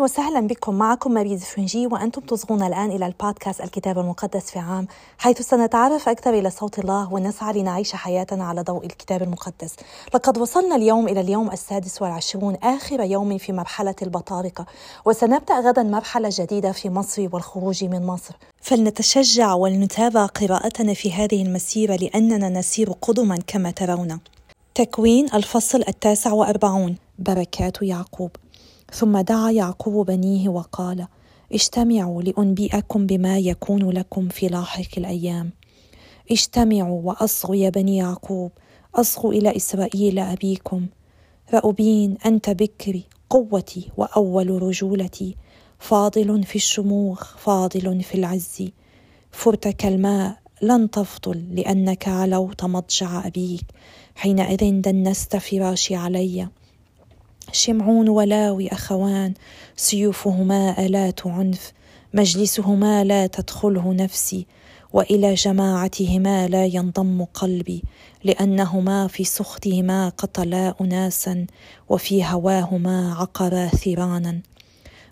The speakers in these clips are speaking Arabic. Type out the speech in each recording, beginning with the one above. وسهلا بكم. معكم ماريز فنجي وأنتم تصغون الآن إلى البودكاست الكتاب المقدس في عام، حيث سنتعرف أكثر إلى صوت الله ونسعى لنعيش حياتنا على ضوء الكتاب المقدس. لقد وصلنا اليوم إلى اليوم 26، آخر يوم في مرحلة البطارقة، وسنبدأ غدا مرحلة جديدة في مصر والخروج من مصر. فلنتشجع ولنتابع قراءتنا في هذه المسيرة لأننا نسير قدما كما ترون. تكوين الفصل 49. بركات يعقوب. ثم دعا يعقوب بنيه وقال: اجتمعوا لأنبئكم بما يكون لكم في لاحق الأيام. اجتمعوا وأصغوا يا بني يعقوب، أصغوا إلى إسرائيل أبيكم. رأوبين أنت بكري، قوتي وأول رجولتي، فاضل في الشموخ، فاضل في العز. فرتك الماء لن تفضل، لأنك علوت مضجع أبيك، حينئذ دنست فراشي علي. شمعون ولاوي أخوان، سيوفهما آلات عنف، مجلسهما لا تدخله نفسي، وإلى جماعتهما لا ينضم قلبي، لأنهما في سخطهما قتلا أناسا، وفي هواهما عقرا ثيرانا.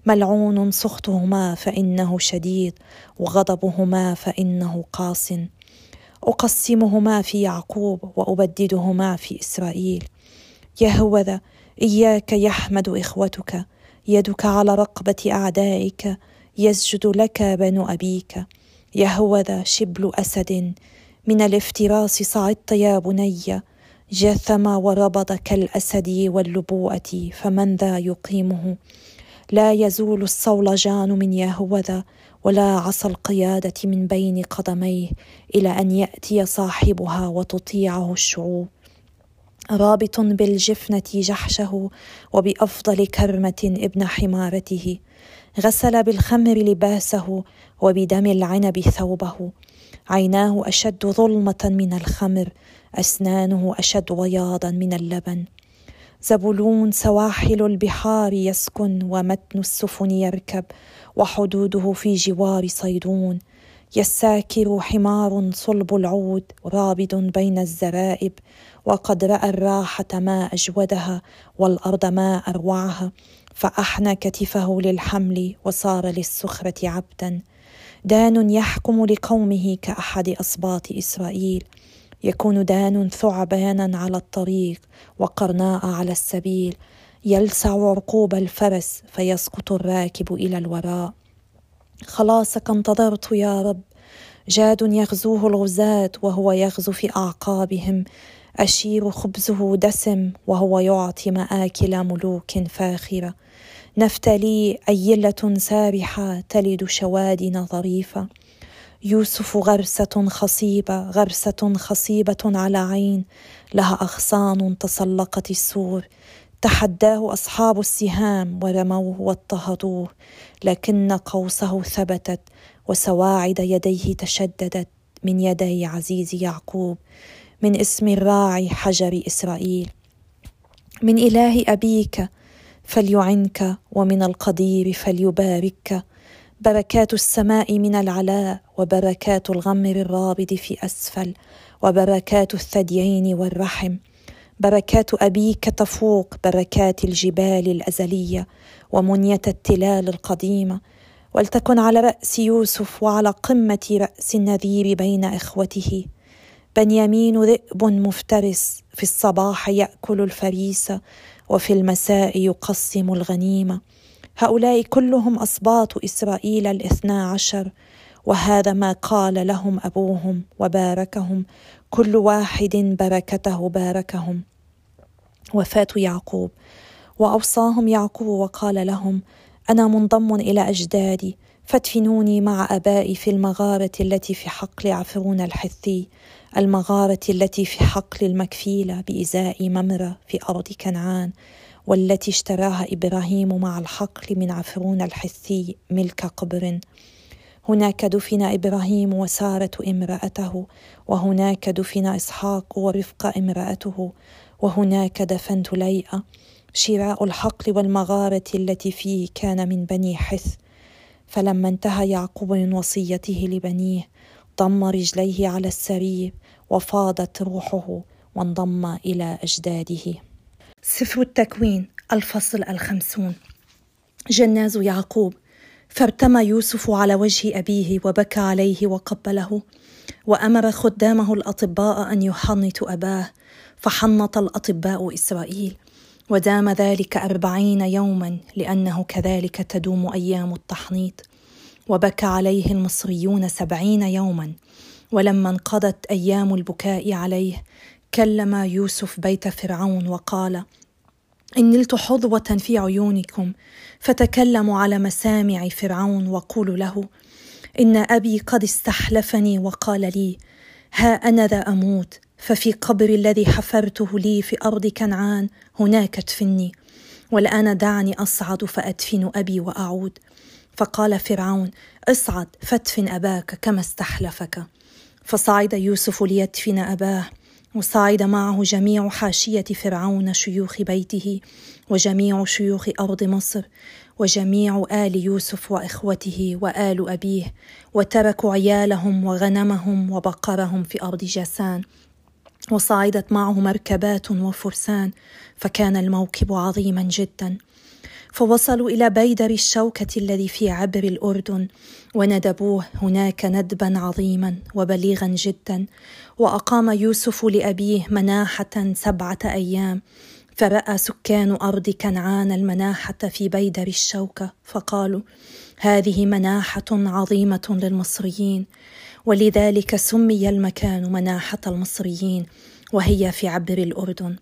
ملعون سخطهما فإنه شديد، وغضبهما فإنه قاس. أقسمهما في يعقوب، وأبددهما في إسرائيل. يهوذا إياك يحمد إخوتك، يدك على رقبة أعدائك، يسجد لك بنو أبيك. يهوذا شبل أسد، من الافتراس صعدت يا بني، جثم وربض كالأسد واللبوءة، فمن ذا يقيمه؟ لا يزول الصولجان من يهوذا، ولا عصا القيادة من بين قدميه، إلى أن يأتي صاحبها وتطيعه الشعوب. رابط بالجفنة جحشه، وبأفضل كرمة ابن حمارته. غسل بالخمر لباسه، وبدم العنب ثوبه. عيناه أشد ظلمة من الخمر، أسنانه أشد بياضا من اللبن. زبولون سواحل البحار يسكن، ومتن السفن يركب، وحدوده في جوار صيدون. يساكر حمار صلب العود، رابد بين الزرائب، وقد رأى الراحة ما أجودها، والأرض ما أروعها، فأحنى كتفه للحمل، وصار للسخرة عبدا. دان يحكم لقومه كأحد أسباط إسرائيل. يكون دان ثعبانا على الطريق، وقرناء على السبيل. يلسع عرقوب الفرس، فيسقط الراكب إلى الوراء. خلاصك انتظرت يا رب. جاد يغزوه الغزاة، وهو يغزو في أعقابهم. أشير خبزه دسم، وهو يعطي مآكل ملوك فاخرة. نفتلي أيلة سارحة، تلد شوادنا ظريفة. يوسف غرسة خصيبة، غرسة خصيبة على عين، لها أغصان تسلقت السور. تحداه أصحاب السهام، ورموه واضطهدوه، لكن قوسه ثبتت، وسواعد يديه تشددت من يدي عزيز يعقوب، من اسم الراعي حجر إسرائيل. من إله أبيك فليعنك، ومن القدير فليباركك. بركات السماء من العلاء، وبركات الغمر الرابض في أسفل، وبركات الثديين والرحم. بركات أبيك تفوق بركات الجبال الأزلية، ومنية التلال القديمة. ولتكن على رأس يوسف، وعلى قمة رأس النذير بين إخوته. بنيامين ذئب مفترس، في الصباح يأكل الفريسة، وفي المساء يقسم الغنيمة. هؤلاء كلهم أسباط إسرائيل 12، وهذا ما قال لهم أبوهم وباركهم، كل واحد بركته باركهم. وفاة يعقوب. وأوصاهم يعقوب وقال لهم: أنا منضم إلى أجدادي، فادفنوني مع أبائي في المغارة التي في حقل عفرون الحثي، المغارة التي في حقل المكفيلة بإزاء ممرة في أرض كنعان، والتي اشتراها إبراهيم مع الحقل من عفرون الحثي ملك قبر. هناك دفن إبراهيم وسارة امرأته، وهناك دفن إسحاق ورفقة امرأته، وهناك دفنت ليئة. شراء الحقل والمغارة التي فيه كان من بني حث. فلما انتهى يعقوب من وصيته لبنيه، ضم رجليه على السرير، وفاضت روحه، وانضم إلى أجداده. سفر التكوين الفصل 50. جناز يعقوب، فارتمى يوسف على وجه أبيه وبكى عليه وقبله، وأمر خدامه الأطباء أن يحنطوا أباه، فحنط الأطباء إسرائيل، ودام ذلك 40 يوما، لأنه كذلك تدوم أيام التحنيط. وبكى عليه المصريون 70 يوما، ولما انقضت أيام البكاء عليه كلم يوسف بيت فرعون وقال: إن نلت حظوة في عيونكم، فتكلموا على مسامع فرعون وقولوا له: إن أبي قد استحلفني وقال لي: ها أنا ذا أموت، ففي قبر الذي حفرته لي في أرض كنعان هناك ادفني، والآن دعني أصعد فأدفن أبي وأعود. فقال فرعون: اصعد فادفن أباك كما استحلفك. فصعد يوسف ليدفن أباه، وصعد معه جميع حاشية فرعون شيوخ بيته، وجميع شيوخ أرض مصر، وجميع آل يوسف وإخوته وآل أبيه، وتركوا عيالهم وغنمهم وبقرهم في أرض جاسان. وصعدت معه مركبات وفرسان، فكان الموكب عظيما جدا. فوصلوا إلى بيدر الشوكة الذي في عبر الأردن، وندبوه هناك ندبا عظيما وبليغا جدا. وأقام يوسف لأبيه مناحة 7 أيام، فرأى سكان أرض كنعان المناحة في بيدر الشوكة، فقالوا: هذه مناحة عظيمة للمصريين، ولذلك سمي المكان مناحة المصريين، وهي في عبر الأردن.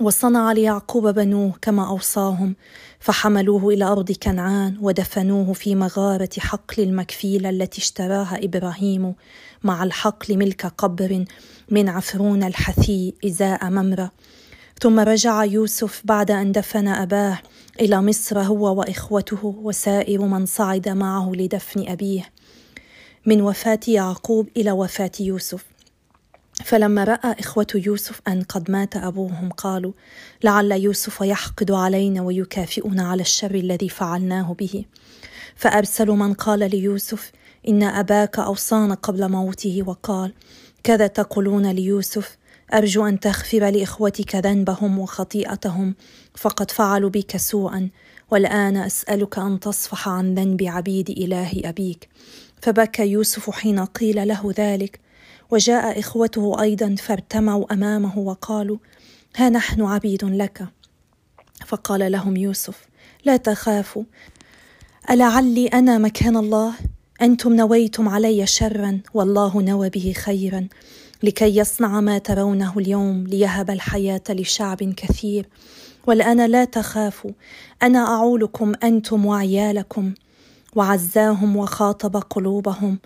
وصنع ليعقوب بنوه كما أوصاهم، فحملوه إلى أرض كنعان ودفنوه في مغارة حقل المكفيلة التي اشتراها إبراهيم، مع الحقل ملك قبر من عفرون الحثي إزاء ممرة. ثم رجع يوسف بعد أن دفن أباه إلى مصر هو وإخوته وسائر من صعد معه لدفن أبيه. من وفاة يعقوب إلى وفاة يوسف. فلما رأى إخوة يوسف أن قد مات أبوهم قالوا: لعل يوسف يحقد علينا ويكافئنا على الشر الذي فعلناه به. فأرسلوا من قال ليوسف: إن أباك أوصانا قبل موته وقال: كذا تقولون ليوسف، أرجو أن تغفر لإخوتك ذنبهم وخطيئتهم، فقد فعلوا بك سوءا، والآن أسألك أن تصفح عن ذنب عبيد إله أبيك. فبكى يوسف حين قيل له ذلك. وجاء إخوته أيضا فارتموا أمامه وقالوا: ها نحن عبيد لك. فقال لهم يوسف: لا تخافوا، ألعلي أنا مكان الله؟ أنتم نويتم علي شرا والله نوى به خيرا، لكي يصنع ما ترونه اليوم، ليهب الحياة لشعب كثير. والآن لا تخافوا، أنا أعولكم أنتم وعيالكم. وعزاهم وخاطب قلوبهم.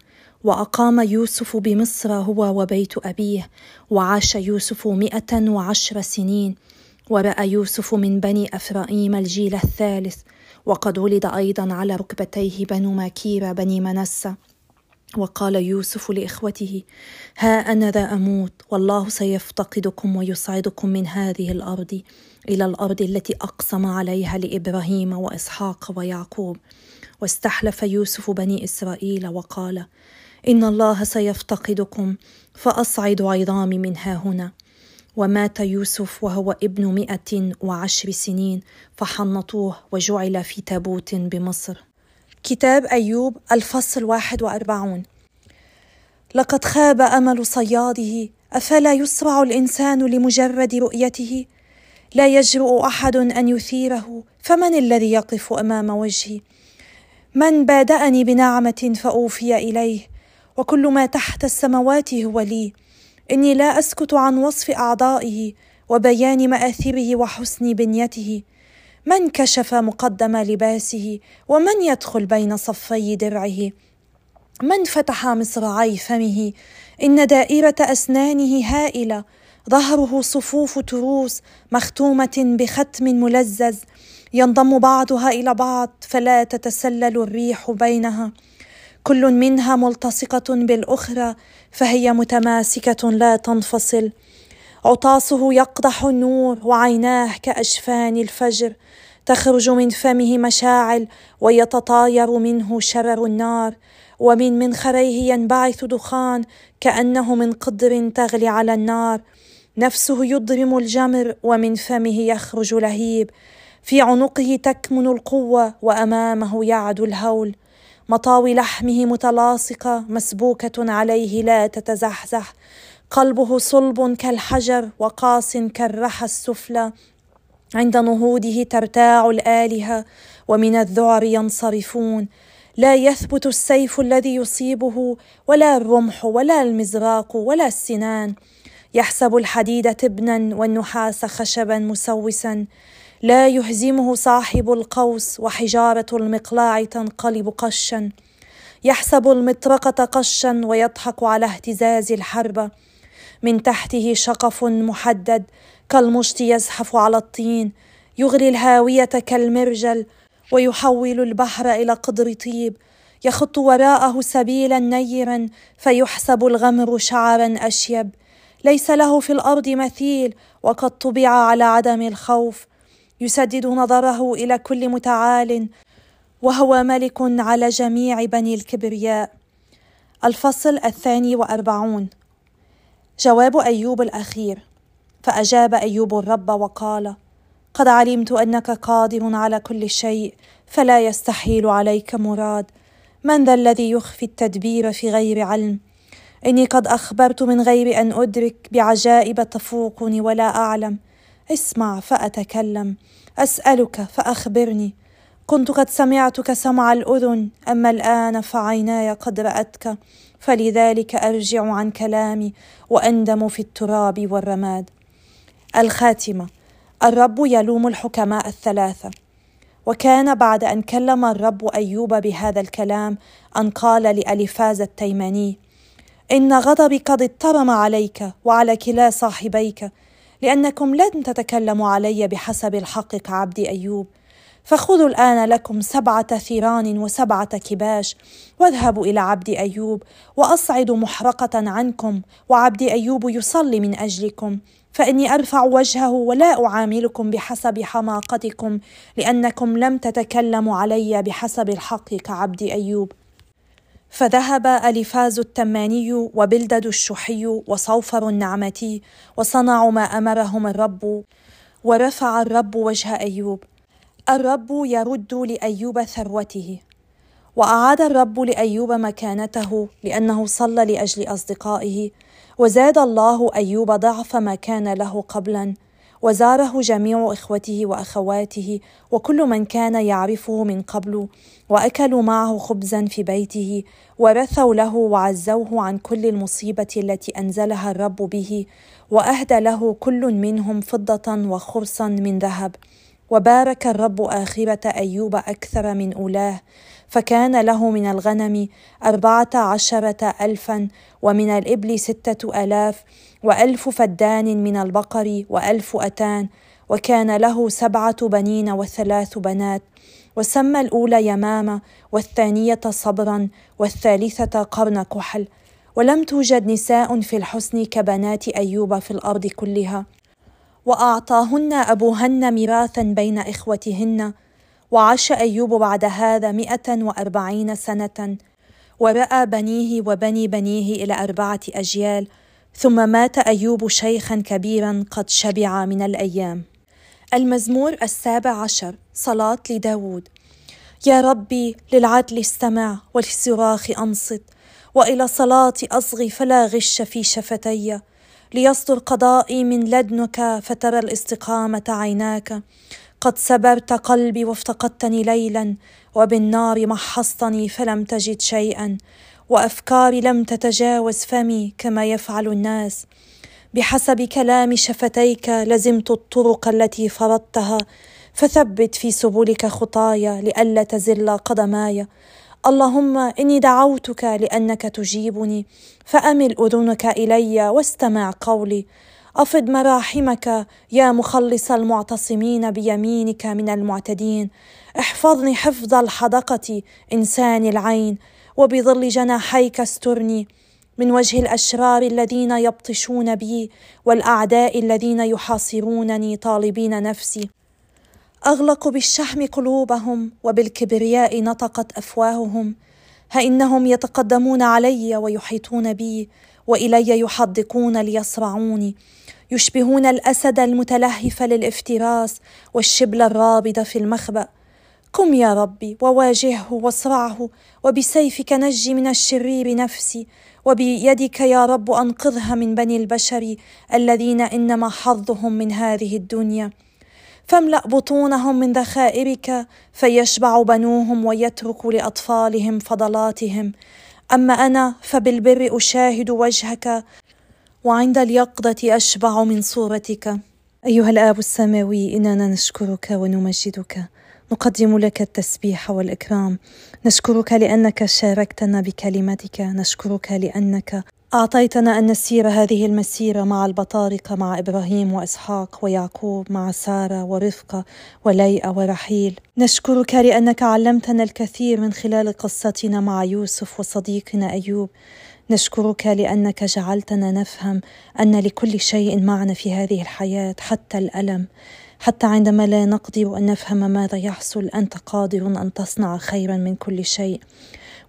وأقام يوسف بمصر هو وبيت أبيه، وعاش يوسف 110 سنين. ورأى يوسف من بني أفرائيم الجيل الثالث، وقد ولد أيضا على ركبتيه بنو ماكير بني منسى. وقال يوسف لإخوته: ها أنا ذا أموت، والله سيفتقدكم ويصعدكم من هذه الأرض إلى الأرض التي أقسم عليها لإبراهيم وإسحاق ويعقوب. واستحلف يوسف بني إسرائيل وقال: إن الله سيفتقدكم، فأصعد عظامي من هاهنا. ومات يوسف وهو ابن 110 سنين، فحنطوه وجعل في تابوت بمصر. كتاب أيوب، الفصل 41. لقد خاب أمل صياده، أفلا يصرع الإنسان لمجرد رؤيته؟ لا يجرؤ أحد أن يثيره، فمن الذي يقف أمام وجهي؟ من بادأني بنعمة فأوفي إليه، وكل ما تحت السماوات هو لي. إني لا أسكت عن وصف أعضائه وبيان مآثره وحسن بنيته. من كشف مقدم لباسه، ومن يدخل بين صفي درعه؟ من فتح مصراعي فمه؟ إن دائرة أسنانه هائلة، ظهره صفوف تروس مختومة بختم ملزز، ينضم بعضها إلى بعض فلا تتسلل الريح بينها. كل منها ملتصقة بالأخرى فهي متماسكة لا تنفصل. عطاسه يقضح النور، وعيناه كأجفان الفجر، تخرج من فمه مشاعل ويتطاير منه شرر النار، ومن منخريه ينبعث دخان كأنه من قدر تغلي على النار. نفسه يضرم الجمر، ومن فمه يخرج لهيب، في عنقه تكمن القوة وأمامه يعد الهول. مطاوي لحمه متلاصقة مسبوكة عليه لا تتزحزح. قلبه صلب كالحجر وقاص كالرحى السفلى. عند نهوضه ترتاع الآلهة ومن الذعر ينصرفون. لا يثبت السيف الذي يصيبه ولا الرمح ولا المزراق ولا السنان. يحسب الحديد تبنا والنحاس خشبا مسوسا. لا يهزمه صاحب القوس وحجارة المقلاع تنقلب قشا. يحسب المطرقة قشا ويضحك على اهتزاز الحربة. من تحته شقف محدد كالمشط يزحف على الطين. يغري الهاوية كالمرجل ويحول البحر إلى قدر طيب. يخط وراءه سبيلا نيرا فيحسب الغمر شعرا أشيب. ليس له في الأرض مثيل وقد طبع على عدم الخوف. يسدد نظره إلى كل متعال وهو ملك على جميع بني الكبرياء. الفصل 42. جواب أيوب الأخير. فأجاب أيوب الرب وقال: قد علمت أنك قادر على كل شيء فلا يستحيل عليك مراد. من ذا الذي يخفي التدبير في غير علم؟ إني قد أخبرت من غير أن أدرك بعجائب تفوقني ولا أعلم. اسمع فأتكلم، أسألك فأخبرني. كنت قد سمعتك سمع الأذن، أما الآن فعيناي قد رأتك، فلذلك أرجع عن كلامي وأندم في التراب والرماد. الخاتمة. الرب يلوم الحكماء الثلاثة. وكان بعد أن كلم الرب أيوب بهذا الكلام أن قال لأليفاز التيماني: إن غضبي قد اضطرم عليك وعلى كلا صاحبيك، لأنكم لن تتكلموا علي بحسب الحق كعبدي أيوب. فخذوا الآن لكم 7 ثيران و7 كباش، واذهبوا إلى عبدي أيوب، وأصعدوا محرقة عنكم، وعبدي أيوب يصلي من أجلكم، فإني أرفع وجهه ولا أعاملكم بحسب حماقتكم، لأنكم لم تتكلموا علي بحسب الحق كعبدي أيوب. فذهب أليفاز التماني وبلدد الشحي وصوفر النعمتي وصنعوا ما أمرهم الرب، ورفع الرب وجه أيوب. الرب يرد لأيوب ثروته. وأعاد الرب لأيوب مكانته لأنه صلى لأجل أصدقائه. وزاد الله أيوب ضعف ما كان له قبلا، وزاره جميع إخوته وأخواته وكل من كان يعرفه من قبل، وأكلوا معه خبزا في بيته، ورثوا له وعزوه عن كل المصيبة التي أنزلها الرب به، وأهدى له كل منهم فضة وخرصا من ذهب. وبارك الرب آخرة أيوب أكثر من أولاه، فكان له من الغنم 14,000، ومن الإبل 6,000، و1,000 فدان من البقر، و1,000 أتان، وكان له 7 بنين 3 بنات. وسمى الأولى يمامة، والثانية صبرا، والثالثة قرن كحل. ولم توجد نساء في الحسن كبنات أيوب في الأرض كلها. وأعطاهن أبوهن ميراثا بين إخوتهن. وعاش أيوب بعد هذا 140 سنة، ورأى بنيه وبني بنيه إلى 4 أجيال. ثم مات أيوب شيخا كبيرا قد شبع من الأيام. المزمور 17. صلاة لداود. يا ربي للعدل استمع وللصراخ أنصت، وإلى صلاتي أصغي فلا غش في شفتي. ليصدر قضائي من لدنك فترى الاستقامة عيناك. قد سبرت قلبي وافتقدتني ليلا، وبالنار محصتني فلم تجد شيئا، وأفكاري لم تتجاوز فمي كما يفعل الناس. بحسب كلام شفتيك لزمت الطرق التي فرضتها، فثبت في سبلك خطايا لئلا تزل قدماي. اللهم إني دعوتك لأنك تجيبني، فأمل أذنك إلي واستمع قولي. أفض مراحمك يا مخلص المعتصمين بيمينك من المعتدين. احفظني حفظ الحدقة إنسان العين، وبظل جناحيك استرني من وجه الأشرار الذين يبطشون بي، والأعداء الذين يحاصرونني طالبين نفسي. أغلق بالشحم قلوبهم، وبالكبرياء نطقت أفواههم. ها إنهم يتقدمون علي ويحيطون بي، وإلي يحدقون ليصرعوني. يشبهون الأسد المتلهف للافتراس والشبل الرابض في المخبأ. قم يا ربي وواجهه واصرعه، وبسيفك نجي من الشرير نفسي، وبيدك يا رب أنقذها من بني البشر الذين إنما حظهم من هذه الدنيا. فاملأ بطونهم من ذخائرك فيشبع بنوهم، ويترك لأطفالهم فضلاتهم. أما أنا فبالبر أشاهد وجهك، وعند اليقظة أشبع من صورتك. أيها الآب السماوي، إننا نشكرك ونمجدك، نقدم لك التسبيح والإكرام. نشكرك لأنك شاركتنا بكلمتك، نشكرك لأنك أعطيتنا أن نسير هذه المسيرة مع البطاركة، مع إبراهيم وإسحاق ويعقوب، مع سارة ورفقة وليئة ورحيل. نشكرك لأنك علمتنا الكثير من خلال قصتنا مع يوسف وصديقنا أيوب. نشكرك لأنك جعلتنا نفهم أن لكل شيء معنى في هذه الحياة، حتى الألم، حتى عندما لا نقدر أن نفهم ماذا يحصل، أنت قادر أن تصنع خيرا من كل شيء.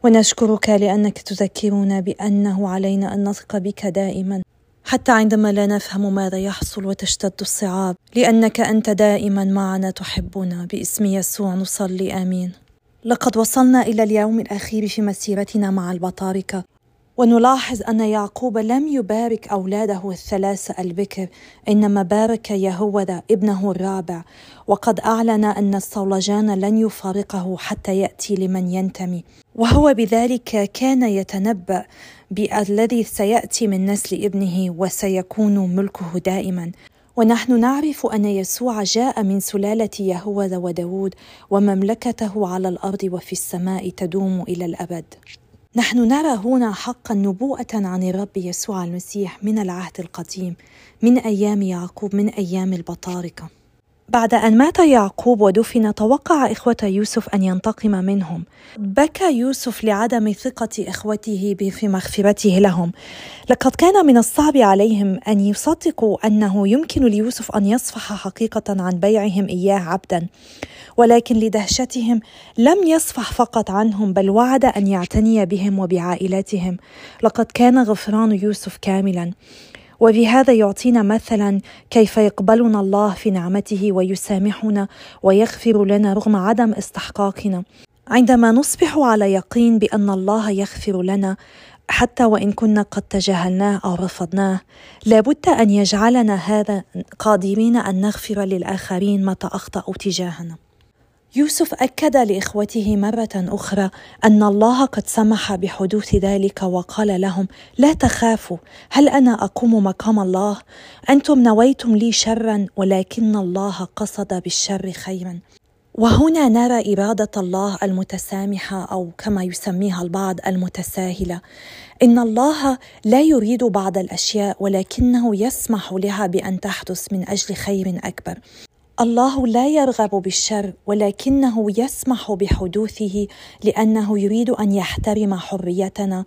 ونشكرك لأنك تذكرنا بأنه علينا أن نثق بك دائما حتى عندما لا نفهم ماذا يحصل وتشتد الصعاب، لأنك أنت دائما معنا تحبنا. باسم يسوع نصلي، آمين. لقد وصلنا إلى اليوم الأخير في مسيرتنا مع البطاركة، ونلاحظ أن يعقوب لم يبارك أولاده الثلاثة البكر، إنما بارك يهوذا ابنه الرابع، وقد أعلن أن الصولجان لن يفارقه حتى يأتي لمن ينتمي، وهو بذلك كان يتنبأ بالذي سيأتي من نسل ابنه وسيكون ملكه دائما. ونحن نعرف أن يسوع جاء من سلالة يهوذا وداود، ومملكته على الأرض وفي السماء تدوم إلى الأبد. نحن نرى هنا حقا نبوءة عن الرب يسوع المسيح من العهد القديم، من أيام يعقوب، من أيام البطاركة. بعد أن مات يعقوب ودفن، توقع إخوة يوسف أن ينتقم منهم. بكى يوسف لعدم ثقة إخوته في مغفرته لهم. لقد كان من الصعب عليهم أن يصدقوا أنه يمكن ليوسف أن يصفح حقيقة عن بيعهم إياه عبدا، ولكن لدهشتهم لم يصفح فقط عنهم، بل وعد أن يعتني بهم وبعائلتهم. لقد كان غفران يوسف كاملا، وبهذا يعطينا مثلا كيف يقبلنا الله في نعمته ويسامحنا ويغفر لنا رغم عدم استحقاقنا. عندما نصبح على يقين بأن الله يغفر لنا حتى وإن كنا قد تجاهلناه أو رفضناه، لابد أن يجعلنا هذا قادرين أن نغفر للآخرين متى أخطأوا تجاهنا. يوسف أكد لإخوته مرة أخرى أن الله قد سمح بحدوث ذلك، وقال لهم: لا تخافوا، هل أنا أقوم مقام الله؟ أنتم نويتم لي شرا، ولكن الله قصد بالشر خيرا. وهنا نرى إرادة الله المتسامحة، أو كما يسميها البعض المتساهلة. إن الله لا يريد بعض الأشياء، ولكنه يسمح لها بأن تحدث من أجل خير أكبر. الله لا يرغب بالشر، ولكنه يسمح بحدوثه لأنه يريد أن يحترم حريتنا،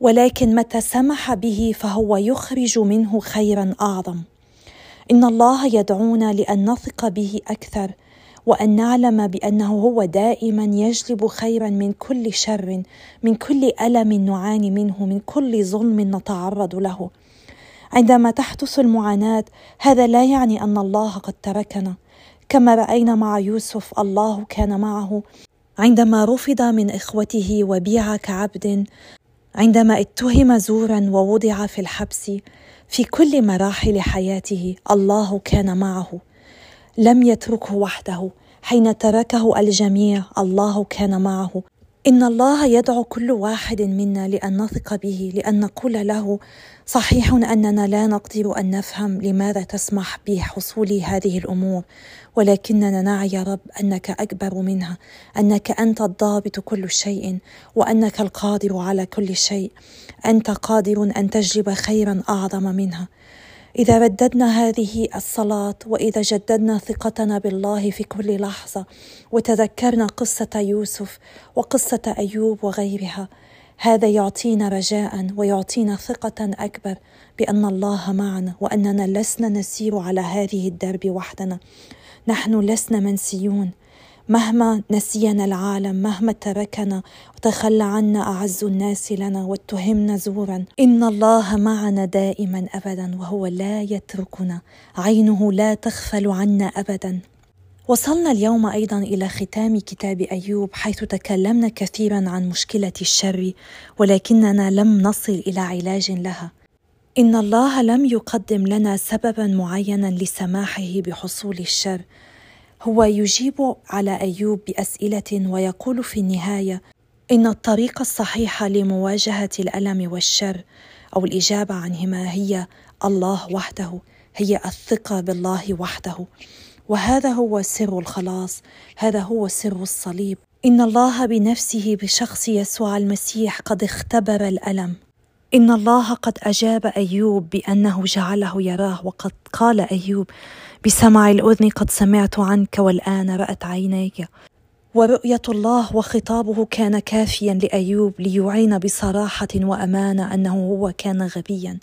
ولكن متى سمح به فهو يخرج منه خيرا أعظم. إن الله يدعونا لأن نثق به أكثر، وأن نعلم بأنه هو دائما يجلب خيرا من كل شر، من كل ألم نعاني منه، من كل ظلم نتعرض له. عندما تحدث المعاناة، هذا لا يعني أن الله قد تركنا. كما رأينا مع يوسف، الله كان معه عندما رفض من إخوته وبيع كعبد، عندما اتهم زورا ووضع في الحبس. في كل مراحل حياته الله كان معه، لم يتركه وحده. حين تركه الجميع الله كان معه. إن الله يدعو كل واحد منا لأن نثق به، لأن نقول له: صحيح أننا لا نقدر أن نفهم لماذا تسمح بحصول هذه الأمور، ولكننا نعي يا رب أنك أكبر منها، أنك أنت الضابط كل شيء، وأنك القادر على كل شيء. أنت قادر أن تجلب خيرا أعظم منها. إذا رددنا هذه الصلاة، وإذا جددنا ثقتنا بالله في كل لحظة، وتذكرنا قصة يوسف وقصة أيوب وغيرها، هذا يعطينا رجاء ويعطينا ثقة أكبر بأن الله معنا، وأننا لسنا نسير على هذه الدرب وحدنا. نحن لسنا منسيون، مهما نسينا العالم، مهما تركنا وتخلى عنا أعز الناس لنا واتهمنا زورا، إن الله معنا دائما أبدا وهو لا يتركنا، عينه لا تغفل عنا أبدا. وصلنا اليوم أيضا إلى ختام كتاب أيوب، حيث تكلمنا كثيرا عن مشكلة الشر ولكننا لم نصل إلى علاج لها. إن الله لم يقدم لنا سببا معينا لسماحه بحصول الشر، هو يجيب على أيوب بأسئلة ويقول في النهاية إن الطريقة الصحيحة لمواجهة الألم والشر أو الإجابة عنهما هي الله وحده، هي الثقة بالله وحده، وهذا هو سر الخلاص، هذا هو سر الصليب. إن الله بنفسه بشخص يسوع المسيح قد اختبر الألم. إن الله قد أجاب أيوب بأنه جعله يراه، وقد قال أيوب بسمع الأذن قد سمعت عنك والآن رأت عينيك. ورؤية الله وخطابه كان كافيا لأيوب ليعلن بصراحة وأمانة أنه هو كان غبيا.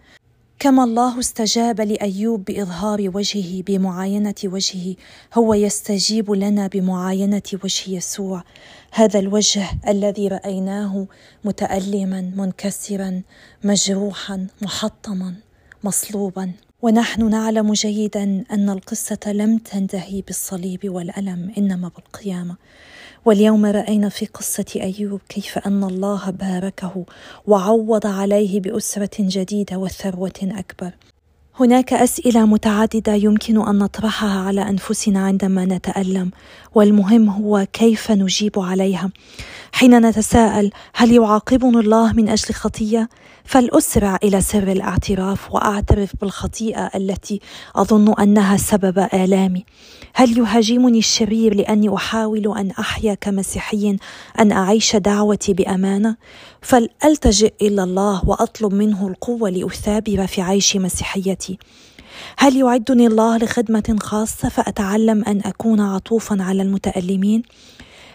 كما الله استجاب لأيوب بإظهار وجهه بمعاينة وجهه، هو يستجيب لنا بمعاينة وجه يسوع، هذا الوجه الذي رأيناه متألما منكسرا مجروحا محطما مصلوبا. ونحن نعلم جيدا أن القصة لم تنتهي بالصليب والألم، إنما بالقيامة. واليوم رأينا في قصة أيوب كيف أن الله باركه وعوض عليه بأسرة جديدة وثروة أكبر. هناك أسئلة متعددة يمكن أن نطرحها على أنفسنا عندما نتألم، والمهم هو كيف نجيب عليها. حين نتساءل هل يعاقبني الله من أجل خطية، فلأسرع إلى سر الاعتراف وأعترف بالخطيئة التي أظن أنها سبب آلامي. هل يهاجمني الشرير لأني أحاول أن أحيا كمسيحي، أن أعيش دعوتي بأمانة؟ فلألتجئ إلى الله وأطلب منه القوة لأثابر في عيش مسيحيتي. هل يعدني الله لخدمة خاصة فأتعلم أن أكون عطوفا على المتألمين؟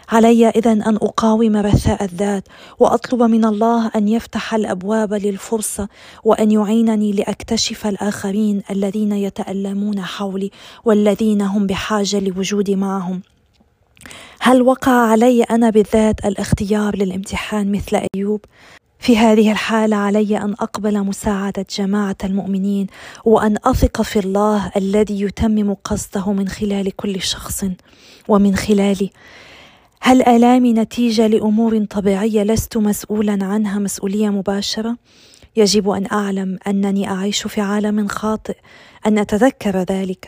علي إذن أن أقاوم رثاء الذات وأطلب من الله أن يفتح الأبواب للفرصة وأن يعينني لأكتشف الآخرين الذين يتألمون حولي والذين هم بحاجة لوجودي معهم. هل وقع علي أنا بالذات الاختيار للامتحان مثل أيوب؟ في هذه الحالة علي أن أقبل مساعدة جماعة المؤمنين وأن أثق في الله الذي يتمم قصده من خلال كل شخص ومن خلالي. هل آلامي نتيجة لأمور طبيعية لست مسؤولا عنها مسؤولية مباشرة؟ يجب أن أعلم أنني أعيش في عالم خاطئ، أن أتذكر ذلك،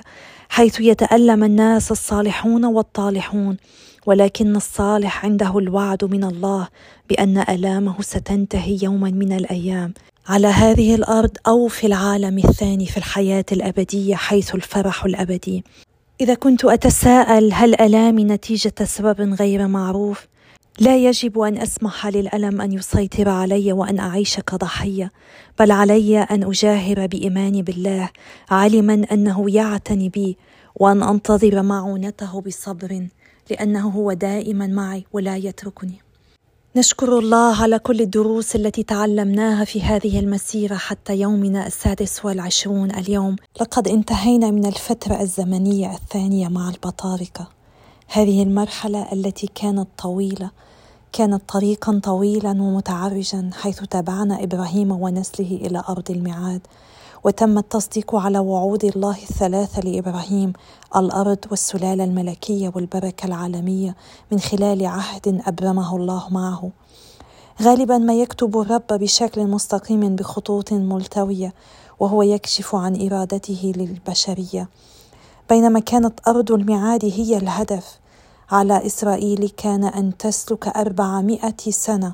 حيث يتألم الناس الصالحون والطالحون، ولكن الصالح عنده الوعد من الله بأن آلامه ستنتهي يوما من الأيام على هذه الأرض أو في العالم الثاني في الحياة الأبدية حيث الفرح الأبدي. إذا كنت أتساءل هل ألامي نتيجة سبب غير معروف، لا يجب أن أسمح للألم أن يسيطر علي وأن أعيش كضحية، بل علي أن أجاهر بإيماني بالله علما أنه يعتني بي، وأن أنتظر معونته بصبر لأنه هو دائما معي ولا يتركني. نشكر الله على كل الدروس التي تعلمناها في هذه المسيرة حتى يومنا 26 اليوم. لقد انتهينا من الفترة الزمنية الثانية مع البطاركة، هذه المرحلة التي كانت طويلة، كانت طريقا طويلا ومتعرجا، حيث تابعنا إبراهيم ونسله إلى أرض الميعاد، وتم التصديق على وعود الله الثلاثة لإبراهيم، الأرض والسلالة الملكية والبركة العالمية من خلال عهد أبرمه الله معه. غالبا ما يكتب الرب بشكل مستقيم بخطوط ملتوية، وهو يكشف عن إرادته للبشرية. بينما كانت أرض الميعاد هي الهدف، على إسرائيل كان أن تسلك 400 سنة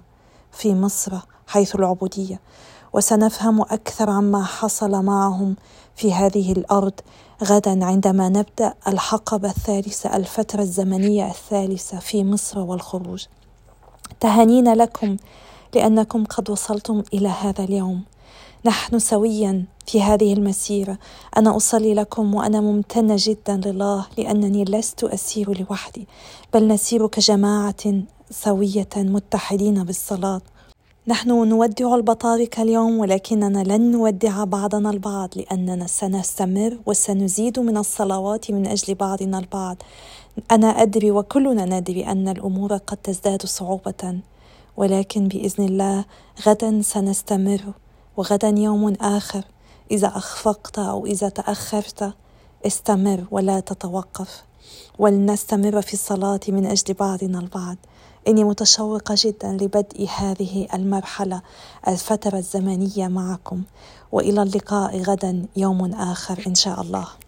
في مصر حيث العبودية، وسنفهم أكثر عما حصل معهم في هذه الأرض غدا عندما نبدأ الحقبة الثالثة، الفترة الزمنية الثالثة في مصر والخروج. تهانينا لكم لأنكم قد وصلتم إلى هذا اليوم، نحن سويا في هذه المسيرة. أنا أصلي لكم وأنا ممتنة جدا لله لأنني لست أسير لوحدي، بل نسير كجماعة سوية متحدين بالصلاة. نحن نودع البطاركة اليوم، ولكننا لن نودع بعضنا البعض، لأننا سنستمر وسنزيد من الصلوات من أجل بعضنا البعض. أنا أدري وكلنا ندري أن الأمور قد تزداد صعوبة، ولكن بإذن الله غدا سنستمر، وغدا يوم آخر. إذا أخفقت أو إذا تأخرت استمر ولا تتوقف، ولنستمر في الصلاة من أجل بعضنا البعض. إني متشوقة جدا لبدء هذه المرحلة الفترة الزمنية معكم، وإلى اللقاء غدا يوم آخر إن شاء الله.